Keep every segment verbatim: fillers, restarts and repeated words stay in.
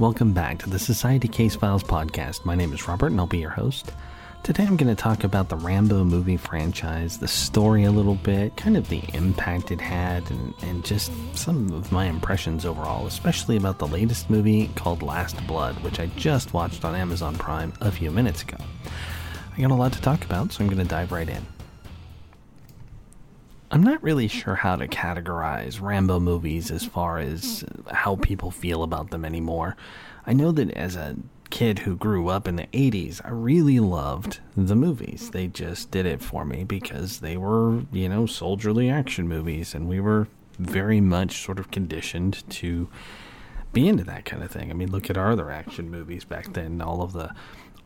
Welcome back to the Society Case Files Podcast. My name is Robert and I'll be your host. Today I'm going to talk about the Rambo movie franchise, the story a little bit, kind of the impact it had, and, and just some of my impressions overall, especially about the latest movie called Last Blood, which I just watched on Amazon Prime a few minutes ago. I got a lot to talk about, so I'm going to dive right in. I'm not really sure how to categorize Rambo movies as far as how people feel about them anymore. I know that as a kid who grew up in the eighties, I really loved the movies. They just did it for me because they were, you know, soldierly action movies, and we were very much sort of conditioned to be into that kind of thing. I mean, look at our other action movies back then, all of the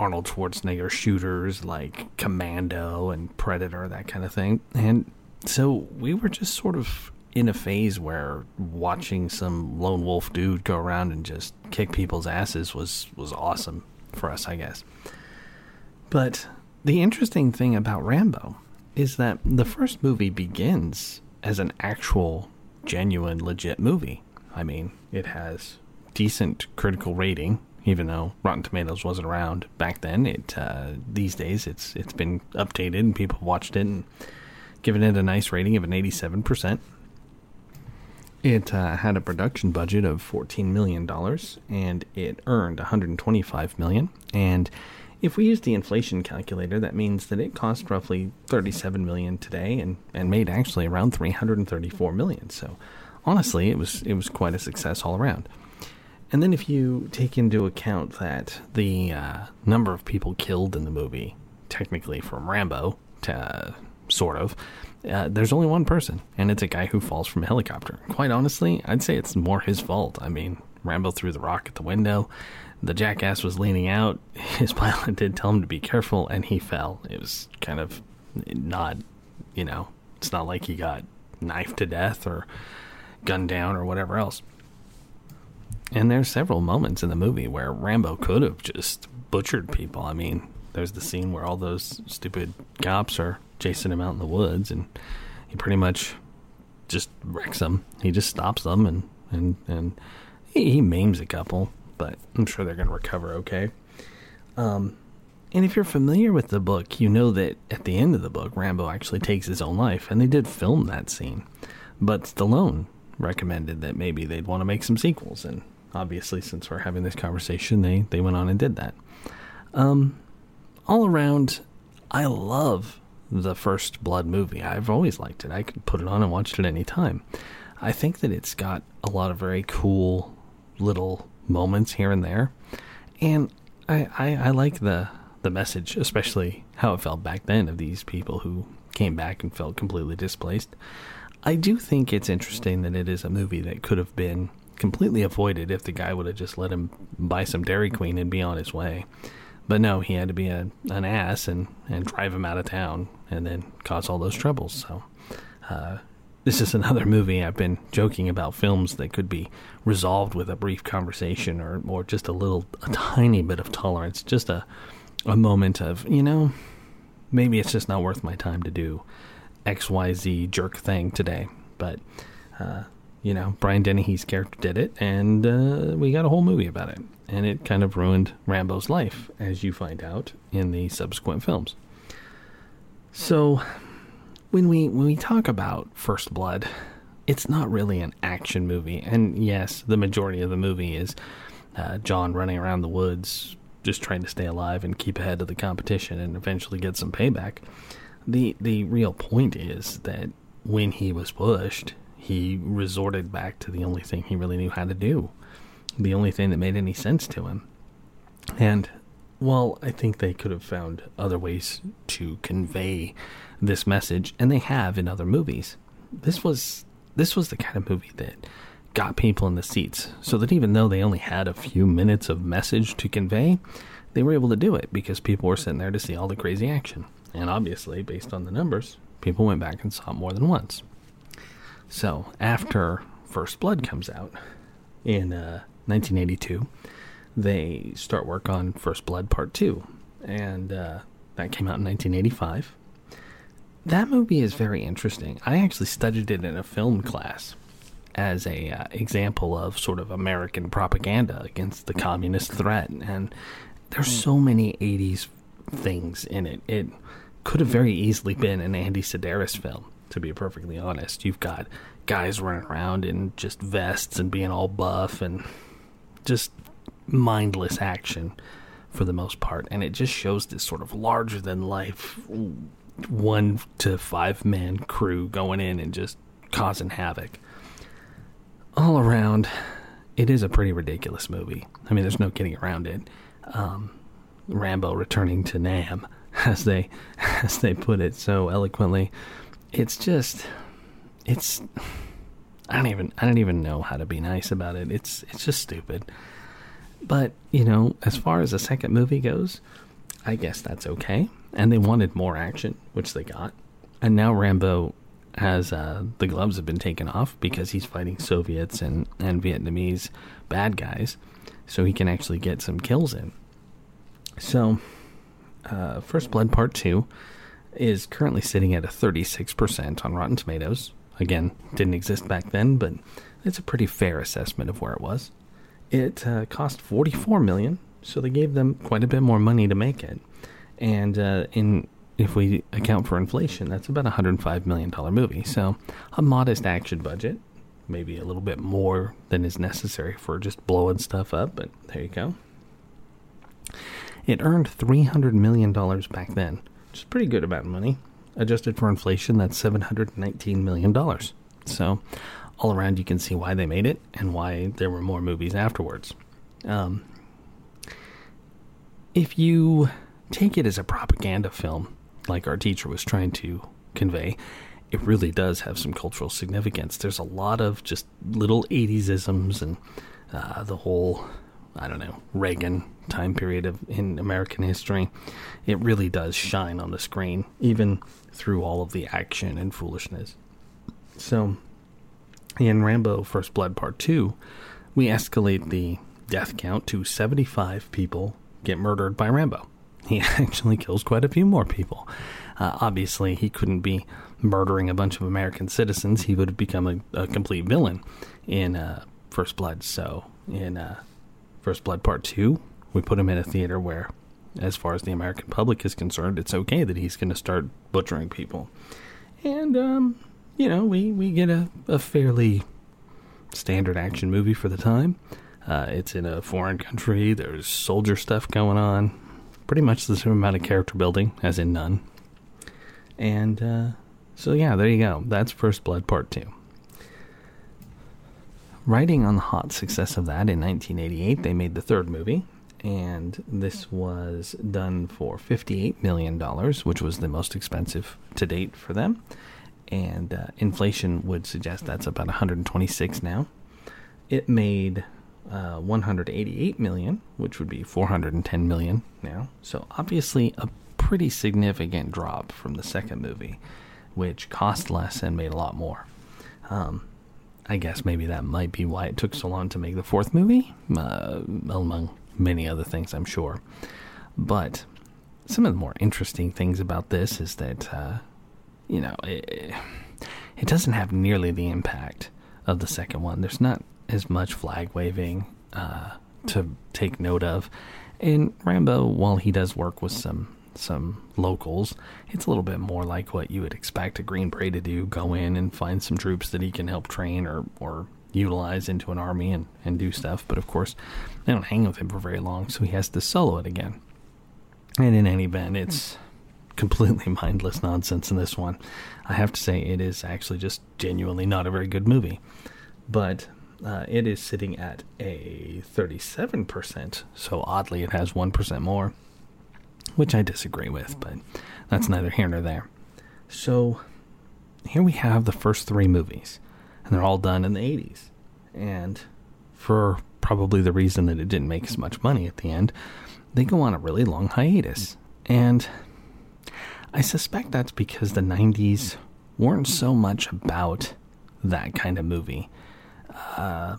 Arnold Schwarzenegger shooters like Commando and Predator, that kind of thing. And so we were just sort of in a phase where watching some lone wolf dude go around and just kick people's asses was, was awesome for us, I guess. But the interesting thing about Rambo is that the first movie begins as an actual, genuine, legit movie. I mean, it has decent critical rating, even though Rotten Tomatoes wasn't around back then. It uh, these days, it's it's been updated and people watched it and given it a nice rating of an eighty-seven percent. It uh, had a production budget of fourteen million dollars, and it earned one hundred twenty-five million dollars. And if we use the inflation calculator, that means that it cost roughly thirty-seven million dollars today and, and made actually around three hundred thirty-four million dollars. So honestly, it was, it was quite a success all around. And then if you take into account that the uh, number of people killed in the movie, technically from Rambo to... Uh, Sort of. Uh, there's only one person, and it's a guy who falls from a helicopter. Quite honestly, I'd say it's more his fault. I mean, Rambo threw the rock at the window. The jackass was leaning out. His pilot did tell him to be careful, and he fell. It was kind of not, you know, it's not like he got knifed to death or gunned down or whatever else. And there's several moments in the movie where Rambo could have just butchered people. I mean, there's the scene where all those stupid cops are chasing him out in the woods, and he pretty much just wrecks them. He just stops them, and, and, and he, he maims a couple, but I'm sure they're going to recover okay. Um, and if you're familiar with the book, you know that at the end of the book, Rambo actually takes his own life, and they did film that scene. But Stallone recommended that maybe they'd want to make some sequels, and obviously since we're having this conversation, they, they went on and did that. Um... All around, I love the First Blood movie. I've always liked it. I could put it on and watch it at any time. I think that it's got a lot of very cool little moments here and there. And I, I, I like the, the message, especially how it felt back then of these people who came back and felt completely displaced. I do think it's interesting that it is a movie that could have been completely avoided if the guy would have just let him buy some Dairy Queen and be on his way. But no, he had to be a, an ass and, and drive him out of town and then cause all those troubles. So uh, this is another movie I've been joking about films that could be resolved with a brief conversation or, or just a little, a tiny bit of tolerance. Just a, a moment of, you know, maybe it's just not worth my time to do X Y Z jerk thing today. But, uh, you know, Brian Dennehy's character did it, and uh, we got a whole movie about it. And it kind of ruined Rambo's life, as you find out in the subsequent films. So when we when we talk about First Blood, it's not really an action movie. And yes, the majority of the movie is uh, John running around the woods, just trying to stay alive and keep ahead of the competition and eventually get some payback. The, the real point is that when he was pushed, he resorted back to the only thing he really knew how to do. The only thing that made any sense to him. And while I think they could have found other ways to convey this message, and they have in other movies, this was this was the kind of movie that got people in the seats, so that even though they only had a few minutes of message to convey, they were able to do it because people were sitting there to see all the crazy action. And obviously, based on the numbers, people went back and saw it more than once. So after First Blood comes out in uh nineteen eighty-two, they start work on First Blood Part two, and uh, that came out in nineteen eighty-five. That movie is very interesting. I actually studied it in a film class, as a uh, example of sort of American propaganda against the communist threat. And there's so many eighties things in it. It could have very easily been an Andy Sedaris film, to be perfectly honest. You've got guys running around in just vests and being all buff and just mindless action for the most part. And it just shows this sort of larger than life one to five man crew going in and just causing havoc. All around, it is a pretty ridiculous movie. I mean, there's no getting around it. Um, Rambo returning to Nam, as they as they put it so eloquently. It's just, it's, I don't even I don't even know how to be nice about it. It's it's just stupid. But, you know, as far as the second movie goes, I guess that's okay. And they wanted more action, which they got. And now Rambo has, uh, the gloves have been taken off because he's fighting Soviets and, and Vietnamese bad guys. So he can actually get some kills in. So, uh, First Blood Part two is currently sitting at a thirty-six percent on Rotten Tomatoes. Again, didn't exist back then, but it's a pretty fair assessment of where it was. It uh, cost forty-four million dollars, so they gave them quite a bit more money to make it. And uh, in if we account for inflation, that's about a one hundred five million dollars movie. So a modest action budget, maybe a little bit more than is necessary for just blowing stuff up, but there you go. It earned three hundred million dollars back then, which is a pretty good amount of money. Adjusted for inflation, that's seven hundred nineteen million dollars. So all around, you can see why they made it and why there were more movies afterwards. Um, if you take it as a propaganda film, like our teacher was trying to convey, it really does have some cultural significance. There's a lot of just little eighties-isms and uh, the whole, I don't know, Reagan time period of in American history. It really does shine on the screen, even through all of the action and foolishness. So in Rambo First Blood Part two, we escalate the death count to seventy-five people get murdered by Rambo. He actually kills quite a few more people. Uh, obviously, he couldn't be murdering a bunch of American citizens. He would have become a, a complete villain in uh, First Blood. So in uh, First Blood Part two, we put him in a theater where, as far as the American public is concerned, it's okay that he's going to start butchering people. And, um... you know, we, we get a, a fairly standard action movie for the time. Uh, it's in a foreign country. There's soldier stuff going on. Pretty much the same amount of character building, as in none. And uh, so, yeah, there you go. That's First Blood Part two. Riding on the hot success of that, in nineteen eighty-eight, they made the third movie. And this was done for fifty-eight million dollars, which was the most expensive to date for them. And uh, inflation would suggest that's about one hundred twenty-six now. It made uh, one hundred eighty-eight million dollars, which would be four hundred ten million dollars now. So obviously a pretty significant drop from the second movie, which cost less and made a lot more. Um, I guess maybe that might be why it took so long to make the fourth movie, uh, among many other things, I'm sure. But some of the more interesting things about this is that Uh, you know, it, it doesn't have nearly the impact of the second one. There's not as much flag waving uh, to take note of. And Rambo, while he does work with some some locals, it's a little bit more like what you would expect a Green Beret to do, go in and find some troops that he can help train or, or utilize into an army and, and do stuff. But of course, they don't hang with him for very long, so he has to solo it again. And in any event, it's completely mindless nonsense in this one. I have to say it is actually just genuinely not a very good movie. But uh, it is sitting at a thirty-seven percent, so oddly it has one percent more, which I disagree with, but that's neither here nor there. So here we have the first three movies, and they're all done in the eighties. And for probably the reason that it didn't make as much money at the end, they go on a really long hiatus. And I suspect that's because the nineties weren't so much about that kind of movie. Uh,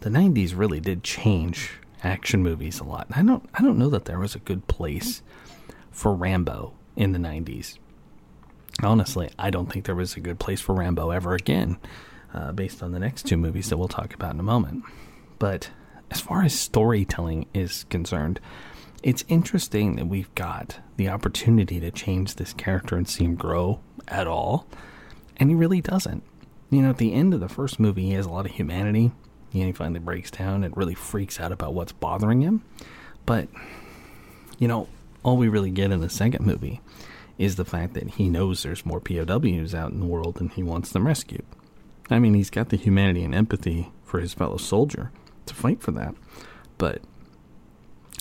the nineties really did change action movies a lot. I don't, I don't know that there was a good place for Rambo in the nineties. Honestly, I don't think there was a good place for Rambo ever again. uh, based on the next two movies that we'll talk about in a moment. But as far as storytelling is concerned, it's interesting that we've got the opportunity to change this character and see him grow at all, and he really doesn't. You know, at the end of the first movie, he has a lot of humanity, and he finally breaks down and really freaks out about what's bothering him. But, you know, all we really get in the second movie is the fact that he knows there's more P O Ws out in the world and he wants them rescued. I mean, he's got the humanity and empathy for his fellow soldier to fight for that, but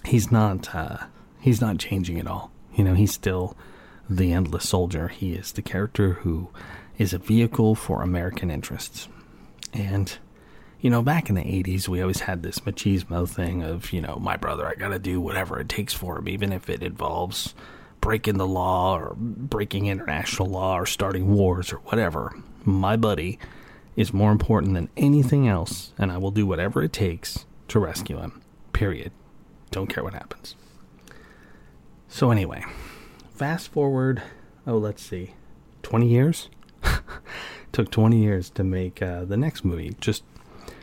he's not uh, he's not changing at all. You know, he's still the endless soldier. He is the character who is a vehicle for American interests. And, you know, back in the eighties, we always had this machismo thing of, you know, my brother, I gotta do whatever it takes for him, even if it involves breaking the law or breaking international law or starting wars or whatever. My buddy is more important than anything else, and I will do whatever it takes to rescue him. Period. Don't care what happens. So anyway, fast forward, oh, let's see, twenty years? Took twenty years to make uh, the next movie, just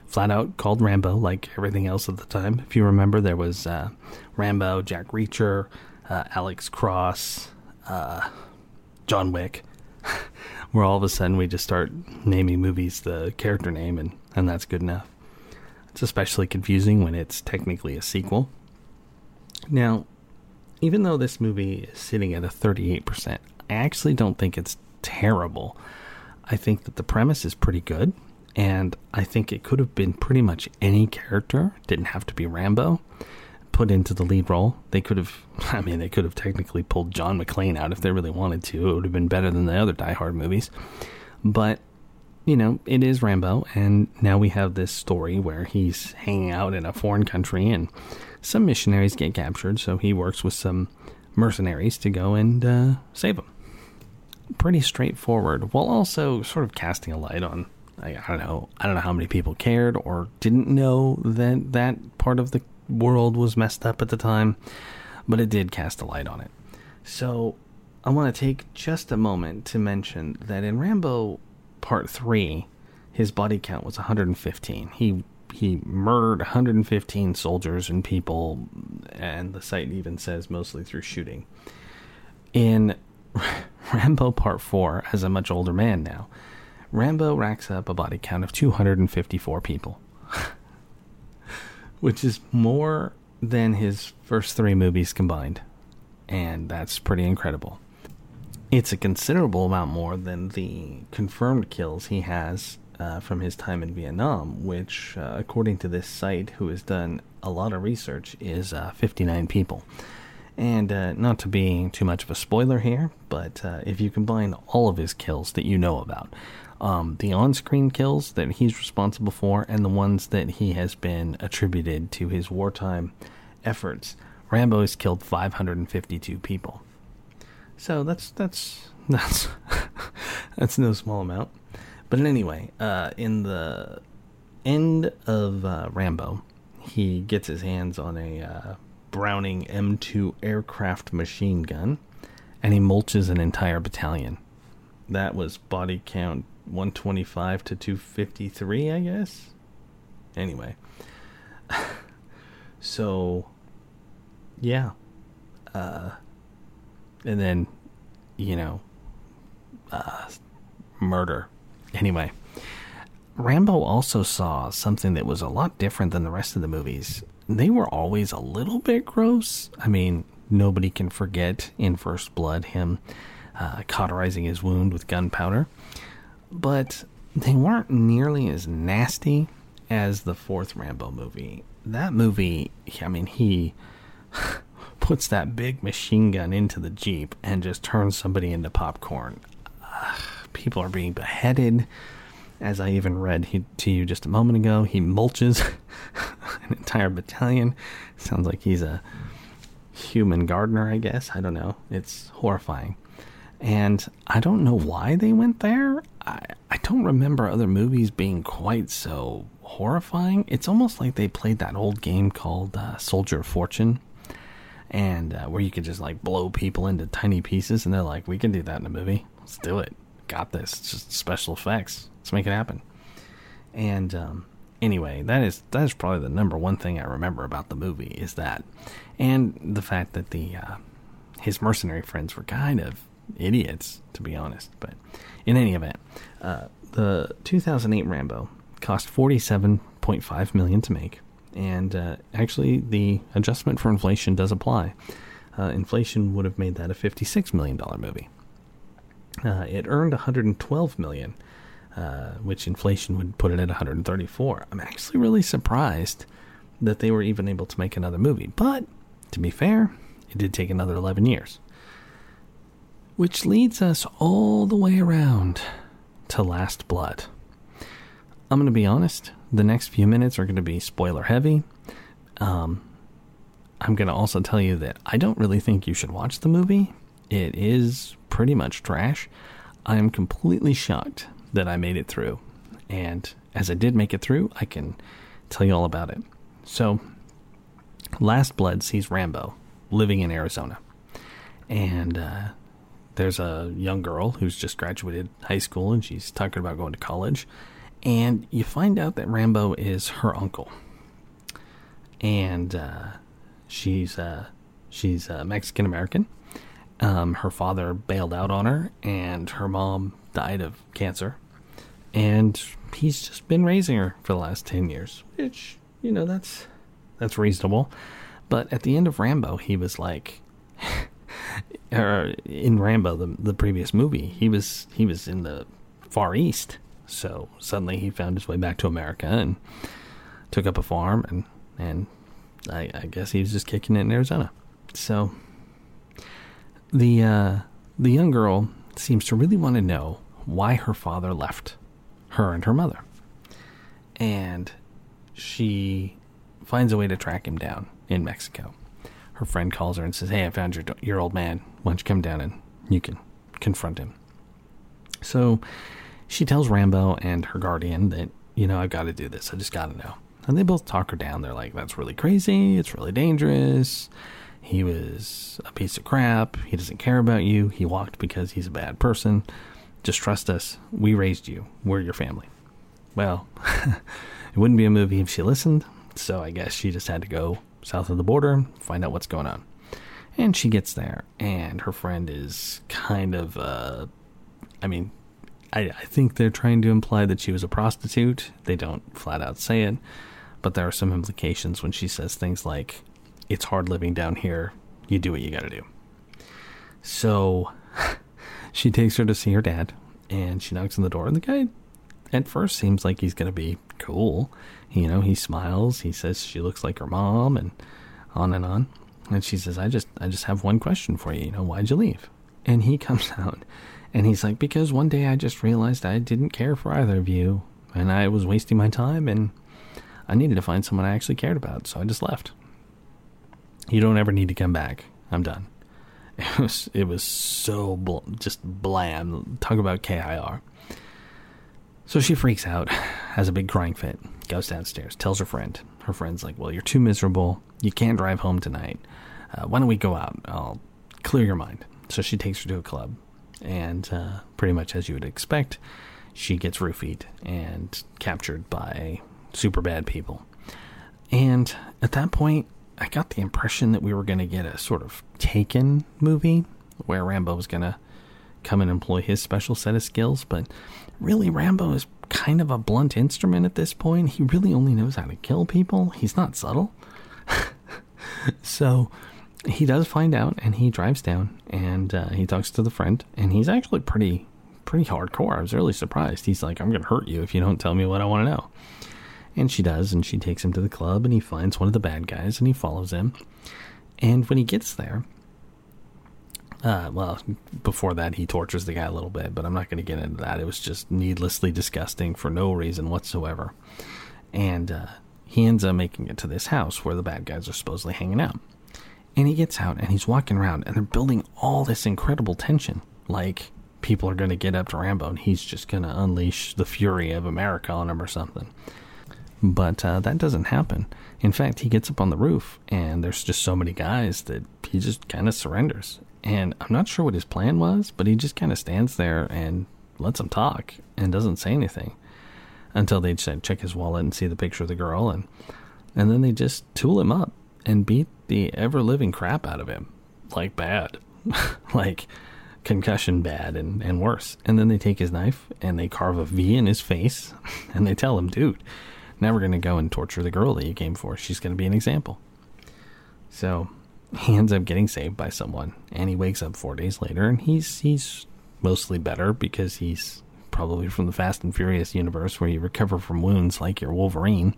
flat out called Rambo, like everything else at the time. If you remember, there was uh, Rambo, Jack Reacher, Uh, Alex Cross, uh, John Wick, where all of a sudden we just start naming movies the character name, and, and that's good enough. It's especially confusing when it's technically a sequel. Now, even though this movie is sitting at a thirty-eight percent, I actually don't think it's terrible. I think that the premise is pretty good, and I think it could have been pretty much any character. It didn't have to be Rambo put into the lead role. They could have, I mean, they could have technically pulled John McClane out if they really wanted to. It would have been better than the other Die Hard movies. But, you know, it is Rambo, and now we have this story where he's hanging out in a foreign country, and some missionaries get captured, so he works with some mercenaries to go and uh, save them. Pretty straightforward, while also sort of casting a light on, I, I don't know, I don't know how many people cared or didn't know that that part of the world was messed up at the time, but it did cast a light on it. So I want to take just a moment to mention that in Rambo Part three, his body count was one hundred fifteen. He he murdered one hundred fifteen soldiers and people, and the site even says mostly through shooting. In Rambo Part four, as a much older man now, Rambo racks up a body count of two hundred fifty-four people. Which is more than his first three movies combined. And that's pretty incredible. It's a considerable amount more than the confirmed kills he has uh, from his time in Vietnam, which, uh, according to this site, who has done a lot of research, is uh, fifty-nine people. And uh, not to be too much of a spoiler here, but uh, if you combine all of his kills that you know about, Um, the on-screen kills that he's responsible for and the ones that he has been attributed to his wartime efforts, Rambo has killed five hundred fifty-two people. So that's that's that's that's no small amount. But anyway, uh, in the end of uh, Rambo, he gets his hands on a uh, Browning M two aircraft machine gun, and he mulches an entire battalion. That was body count one twenty-five to two fifty-three, I guess. Anyway, so yeah, uh, and then, you know, uh, murder. Anyway, Rambo also saw something that was a lot different than the rest of the movies. They were always a little bit gross. I mean, nobody can forget in First Blood him uh, cauterizing his wound with gunpowder. But they weren't nearly as nasty as the fourth Rambo movie. That movie, I mean, he puts that big machine gun into the Jeep and just turns somebody into popcorn. Uh, people are being beheaded. As I even read he, to you just a moment ago, he mulches an entire battalion. Sounds like he's a human gardener, I guess. I don't know. It's horrifying. And I don't know why they went there. I, I don't remember other movies being quite so horrifying. It's almost like they played that old game called uh, Soldier of Fortune, and uh, where you could just like blow people into tiny pieces, and they're like, we can do that in a movie. Let's do it. Got this. It's just special effects. Let's make it happen. And um, anyway, that is that is probably the number one thing I remember about the movie is that, and the fact that the uh, his mercenary friends were kind of idiots, to be honest. But in any event, uh, the two thousand eight Rambo cost forty-seven point five million dollars to make, and uh, actually the adjustment for inflation does apply. Uh, inflation would have made that a fifty-six million dollars movie. Uh, it earned one hundred twelve million dollars, uh, which inflation would put it at one hundred thirty-four. I'm actually really surprised that they were even able to make another movie. But to be fair, it did take another eleven years, which leads us all the way around to Last Blood. I'm going to be honest. The next few minutes are going to be spoiler heavy. Um, I'm going to also tell you that I don't really think you should watch the movie. It is pretty much trash. I am completely shocked that I made it through. And as I did make it through, I can tell you all about it. So, Last Blood sees Rambo living in Arizona. And uh, there's a young girl who's just graduated high school, and she's talking about going to college. And you find out that Rambo is her uncle. And uh, she's, uh, she's uh, Mexican-American. Um, her father bailed out on her, and her mom died of cancer, and he's just been raising her for the last ten years, which, you know, that's, that's reasonable. But at the end of Rambo, he was like, or in Rambo, the, the previous movie, he was, he was in the Far East. So suddenly he found his way back to America and took up a farm, and, and I, I guess he was just kicking it in Arizona. So The uh, the young girl seems to really want to know why her father left her and her mother. And she finds a way to track him down in Mexico. Her friend calls her and says, "Hey, I found your your old man. Why don't you come down and you can confront him?" So she tells Rambo and her guardian that, you know, "I've got to do this. I just got to know." And they both talk her down. They're like, "That's really crazy. It's really dangerous. He was a piece of crap. He doesn't care about you. He walked because he's a bad person. Just trust us. We raised you. We're your family." Well, it wouldn't be a movie if she listened. So I guess she just had to go south of the border, find out what's going on. And she gets there, and her friend is kind of, uh, I mean, I, I think they're trying to imply that she was a prostitute. They don't flat out say it, but there are some implications when she says things like, "It's hard living down here. You do what you got to do." So she takes her to see her dad, and she knocks on the door. And the guy at first seems like he's going to be cool. You know, he smiles. He says she looks like her mom, and on and on. And she says, I just I just have one question for you. You know, why'd you leave?" And he comes out, and he's like, "Because one day I just realized I didn't care for either of you, and I was wasting my time, and I needed to find someone I actually cared about. So I just left. You don't ever need to come back. I'm done." It was it was so bl- just blam. Talk about K I R. So she freaks out, has a big crying fit, goes downstairs, tells her friend. Her friend's like, "Well, you're too miserable. You can't drive home tonight. Uh, why don't we go out? I'll clear your mind." So she takes her to a club, and uh, pretty much as you would expect, she gets roofied and captured by super bad people. And at that point, I got the impression that we were going to get a sort of Taken movie where Rambo was going to come and employ his special set of skills. But really, Rambo is kind of a blunt instrument at this point. He really only knows how to kill people. He's not subtle. So he does find out, and he drives down, and uh, he talks to the friend, and he's actually pretty, pretty hardcore. I was really surprised. He's like, "I'm going to hurt you if you don't tell me what I want to know." And she does, and she takes him to the club, and he finds one of the bad guys, and he follows him. And when he gets there, uh, well, before that, he tortures the guy a little bit, but I'm not going to get into that. It was just needlessly disgusting for no reason whatsoever. And uh, he ends up making it to this house where the bad guys are supposedly hanging out. And he gets out, and he's walking around, and they're building all this incredible tension. Like, people are going to get up to Rambo, and he's just going to unleash the fury of America on him or something. But uh, that doesn't happen. In fact, he gets up on the roof, and there's just so many guys that he just kind of surrenders. And I'm not sure what his plan was, but he just kind of stands there and lets them talk and doesn't say anything. until they check his wallet and see the picture of the girl, and and then they just tool him up and beat the ever-living crap out of him. Like, bad. Like, concussion bad and, and worse. And then they take his knife and they carve a V in his face and they tell him, dude, now we're going to go and torture the girl that you came for. She's going to be an example. So he ends up getting saved by someone, and he wakes up four days later, and he's he's mostly better because he's probably from the Fast and Furious universe where you recover from wounds like your Wolverine.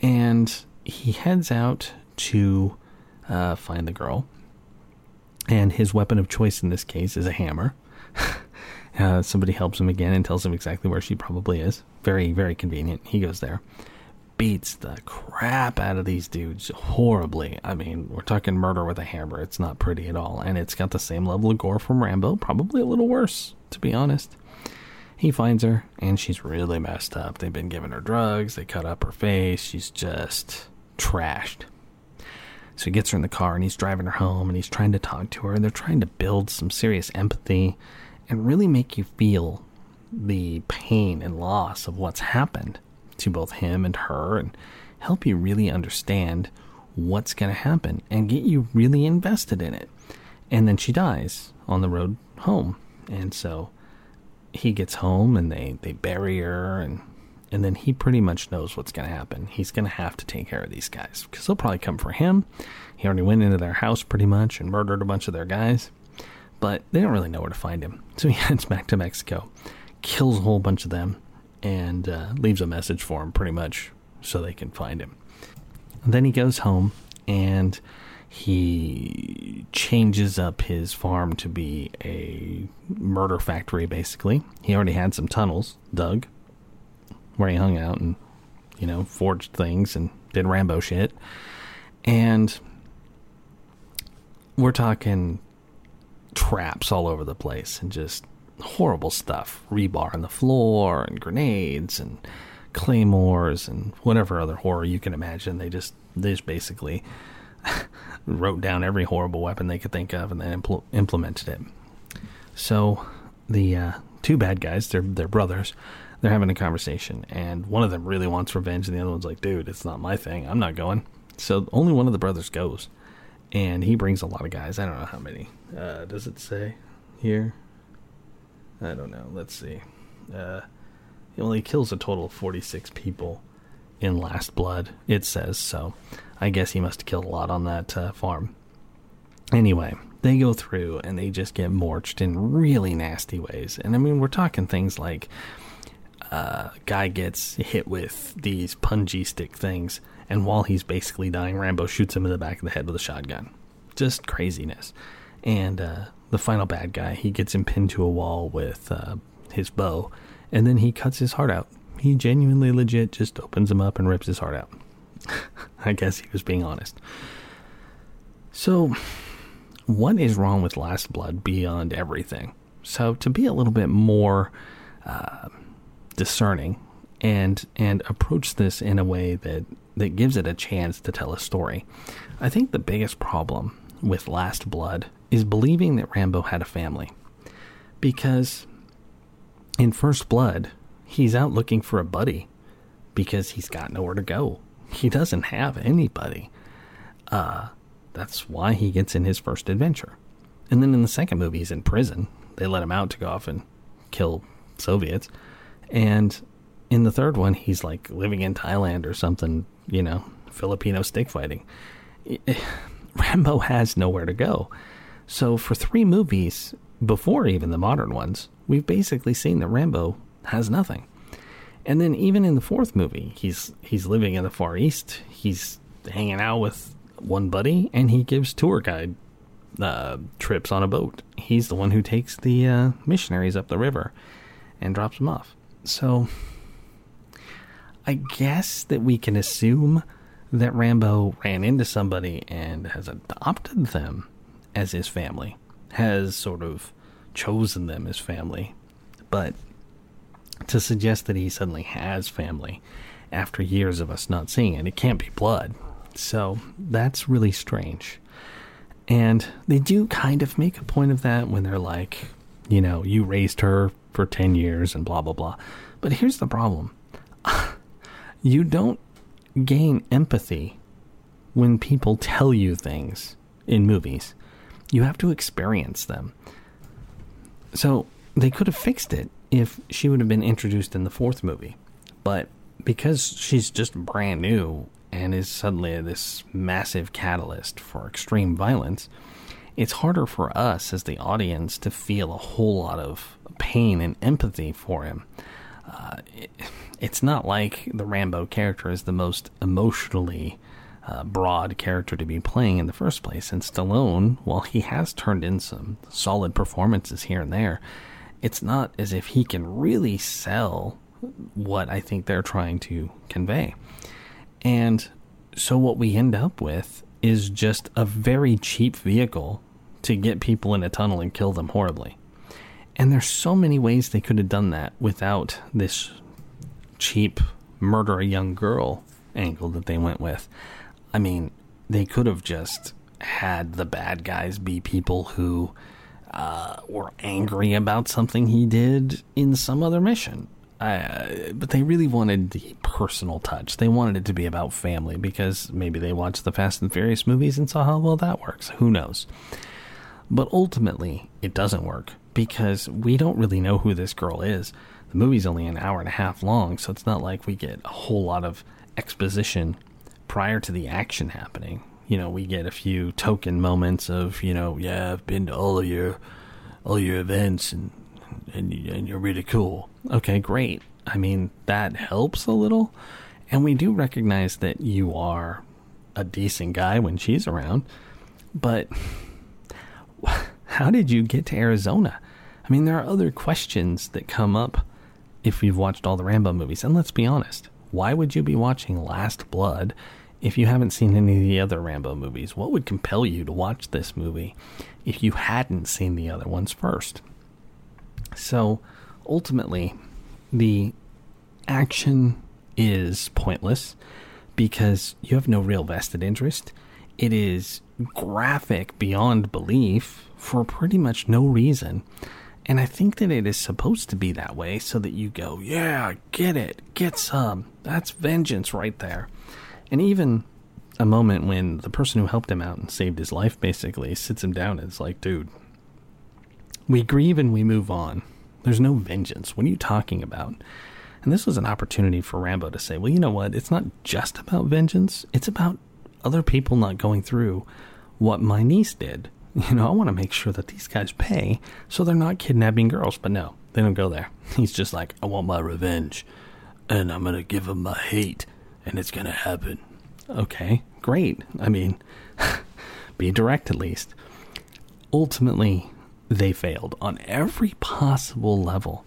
And he heads out to uh, find the girl. And his weapon of choice in this case is a hammer. uh, somebody helps him again and tells him exactly where she probably is. Very, very convenient. He goes there. Beats the crap out of these dudes horribly. I mean, we're talking murder with a hammer. It's not pretty at all. And it's got the same level of gore from Rambo. Probably a little worse, to be honest. He finds her, and she's really messed up. They've been giving her drugs. They cut up her face. She's just trashed. So he gets her in the car, and he's driving her home, and he's trying to talk to her, and they're trying to build some serious empathy and really make you feel the pain and loss of what's happened to both him and her, and help you really understand what's going to happen and get you really invested in it. And then she dies on the road home. And so he gets home, and they, they bury her, and And then he pretty much knows what's going to happen. He's going to have to take care of these guys because they'll probably come for him. He already went into their house pretty much and murdered a bunch of their guys, but they don't really know where to find him. So he heads back to Mexico, kills a whole bunch of them, and uh, leaves a message for him pretty much so they can find him. And then he goes home, and he changes up his farm to be a murder factory, basically. He already had some tunnels dug where he hung out and, you know, forged things and did Rambo shit. And we're talking traps all over the place and just horrible stuff. Rebar on the floor and grenades and claymores and whatever other horror you can imagine. They just, they just basically wrote down every horrible weapon they could think of and then impl- implemented it. So the uh, two bad guys, they're, they're brothers, they're having a conversation, and one of them really wants revenge, and the other one's like, dude, it's not my thing. I'm not going. So only one of the brothers goes, and he brings a lot of guys. I don't know how many. Uh, does it say here? I don't know. Let's see. Uh, he only kills a total of forty-six people in Last Blood, it says. So I guess he must have killed a lot on that uh, farm. Anyway, they go through, and they just get morched in really nasty ways. And, I mean, we're talking things like... Uh, guy gets hit with these punji stick things, and while he's basically dying, Rambo shoots him in the back of the head with a shotgun. Just craziness. And uh, the final bad guy, he gets him pinned to a wall with uh, his bow, and then he cuts his heart out. He genuinely legit just opens him up and rips his heart out. I guess he was being honest. So what is wrong with Last Blood beyond everything? So to be a little bit more uh, discerning and and approach this in a way that that gives it a chance to tell a story, I think the biggest problem with Last Blood is believing that Rambo had a family, because in First Blood he's out looking for a buddy because he's got nowhere to go. He doesn't have anybody. Uh that's why he gets in his first adventure. And then in the second movie he's in prison. They let him out to go off and kill Soviets. And in the third one, he's like living in Thailand or something, you know, Filipino stick fighting. Rambo has nowhere to go. So for three movies, before even the modern ones, we've basically seen that Rambo has nothing. And then even in the fourth movie, he's he's living in the Far East. He's hanging out with one buddy, and he gives tour guide uh, trips on a boat. He's the one who takes the uh, missionaries up the river and drops them off. So I guess that we can assume that Rambo ran into somebody and has adopted them as his family, has sort of chosen them as family. But to suggest that he suddenly has family after years of us not seeing it, it can't be blood. So that's really strange. And they do kind of make a point of that when they're like, you know, you raised her for ten years and blah, blah, blah. But here's the problem. you don't gain empathy when people tell you things in movies. You have to experience them. So they could have fixed it if she would have been introduced in the fourth movie. But because she's just brand new and is suddenly this massive catalyst for extreme violence, it's harder for us as the audience to feel a whole lot of pain and empathy for him. Uh, it, it's not like the Rambo character is the most emotionally uh, broad character to be playing in the first place. And Stallone, while he has turned in some solid performances here and there, it's not as if he can really sell what I think they're trying to convey. And so what we end up with is just a very cheap vehicle to get people in a tunnel and kill them horribly. And there's so many ways they could have done that without this cheap murder a young girl angle that they went with. I mean, they could have just had the bad guys be people who uh, were angry about something he did in some other mission. Uh, but they really wanted the personal touch. They wanted it to be about family because maybe they watched the Fast and Furious movies and saw how well that works. Who knows? But ultimately, it doesn't work because we don't really know who this girl is. The movie's only an hour and a half long, so it's not like we get a whole lot of exposition prior to the action happening. You know, we get a few token moments of, you know, yeah, I've been to all of your, all your events and And, and you're really cool. Okay, great. I mean, that helps a little. And we do recognize that you are a decent guy when she's around. But how did you get to Arizona? I mean, there are other questions that come up if you've watched all the Rambo movies. And let's be honest, why would you be watching Last Blood if you haven't seen any of the other Rambo movies? What would compel you to watch this movie if you hadn't seen the other ones first? So, ultimately, the action is pointless because you have no real vested interest. It is graphic beyond belief for pretty much no reason. And I think that it is supposed to be that way so that you go, yeah, get it, get some. That's vengeance right there. And even a moment when the person who helped him out and saved his life basically sits him down and is like, dude, we grieve and we move on. There's no vengeance. What are you talking about? And this was an opportunity for Rambo to say, well, you know what? It's not just about vengeance. It's about other people not going through what my niece did. You know, I want to make sure that these guys pay so they're not kidnapping girls. But no, they don't go there. He's just like, I want my revenge and I'm going to give them my hate and it's going to happen. Okay, great. I mean, be direct at least. Ultimately, they failed on every possible level.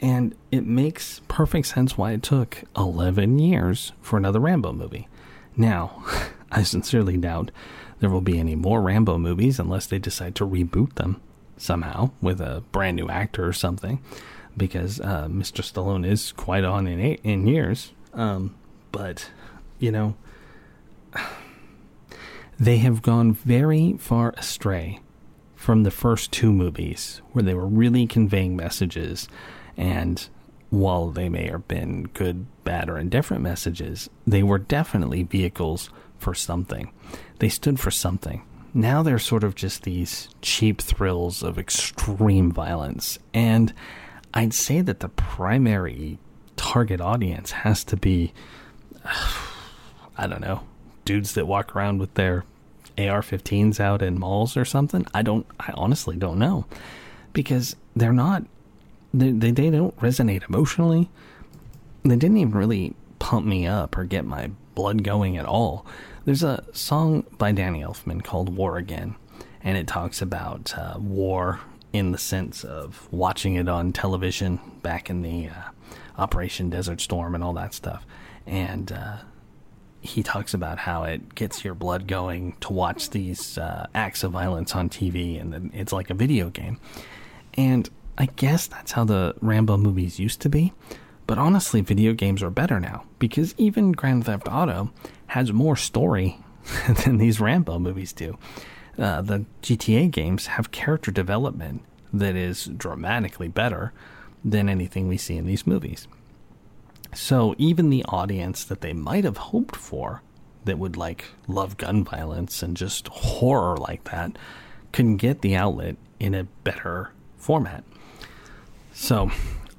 And it makes perfect sense why it took eleven years for another Rambo movie. Now, I sincerely doubt there will be any more Rambo movies unless they decide to reboot them somehow with a brand new actor or something. Because uh, Mister Stallone is quite on in, eight, in years. Um, but, you know, they have gone very far astray from the first two movies where they were really conveying messages, and while they may have been good, bad, or indifferent messages, they were definitely vehicles for something. They stood for something. Now they're sort of just these cheap thrills of extreme violence, and I'd say that the primary target audience has to be, I don't know, dudes that walk around with their A R fifteens out in malls or something. I don't, I honestly don't know, because they're not, they, they, they don't resonate emotionally. They didn't even really pump me up or get my blood going at all. There's a song by Danny Elfman called War Again, and it talks about uh, war in the sense of watching it on television back in the uh, Operation Desert Storm and all that stuff. And, uh, he talks about how it gets your blood going to watch these uh, acts of violence on T V, and then it's like a video game. And I guess that's how the Rambo movies used to be. But honestly, video games are better now, because even Grand Theft Auto has more story than these Rambo movies do. Uh, the G T A games have character development that is dramatically better than anything we see in these movies. So even the audience that they might have hoped for, that would like love gun violence and just horror like that, can get the outlet in a better format. So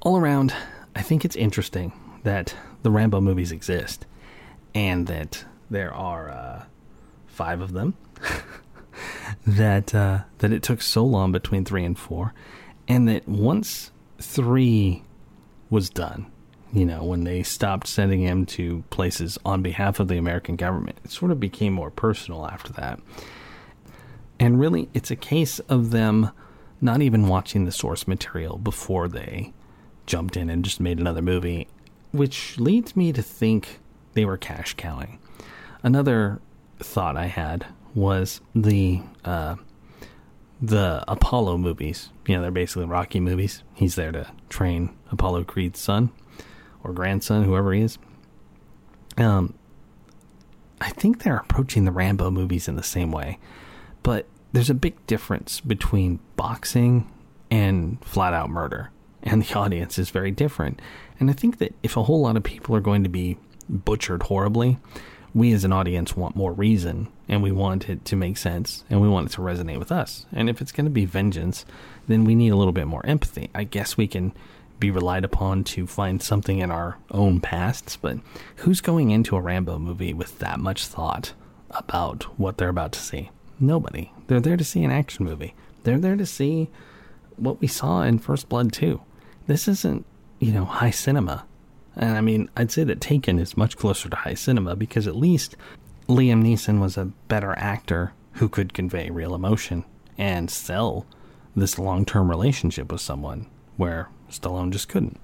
all around, I think it's interesting that the Rambo movies exist and that there are uh, five of them, that uh, that it took so long between three and four, and that once three was done, you know, when they stopped sending him to places on behalf of the American government, it sort of became more personal after that. And really, it's a case of them not even watching the source material before they jumped in and just made another movie, which leads me to think they were cash cowing. Another thought I had was the uh, the Apollo movies. You know, they're basically Rocky movies. He's there to train Apollo Creed's son or grandson, whoever he is. Um, I think they're approaching the Rambo movies in the same way, but there's a big difference between boxing and flat-out murder, and the audience is very different. And I think that if a whole lot of people are going to be butchered horribly, we as an audience want more reason, and we want it to make sense, and we want it to resonate with us. And if it's going to be vengeance, then we need a little bit more empathy. I guess we can be relied upon to find something in our own pasts, but who's going into a Rambo movie with that much thought about what they're about to see? Nobody. They're there to see an action movie. They're there to see what we saw in First Blood two. This isn't, you know, high cinema. And I mean, I'd say that Taken is much closer to high cinema because at least Liam Neeson was a better actor who could convey real emotion and sell this long-term relationship with someone, where Stallone just couldn't.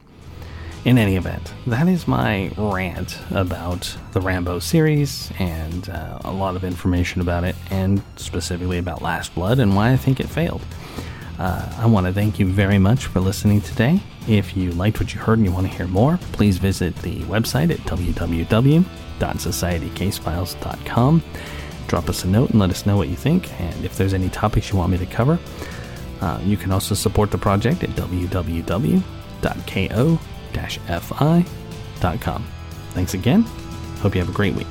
In any event, that is my rant about the Rambo series and uh, a lot of information about it, and specifically about Last Blood and why I think it failed. Uh, I want to thank you very much for listening today. If you liked what you heard and you want to hear more, please visit the website at w w w dot society case files dot com. Drop us a note and let us know what you think, and if there's any topics you want me to cover. Uh, you can also support the project at w w w dot k o dash f i dot com. Thanks again. Hope you have a great week.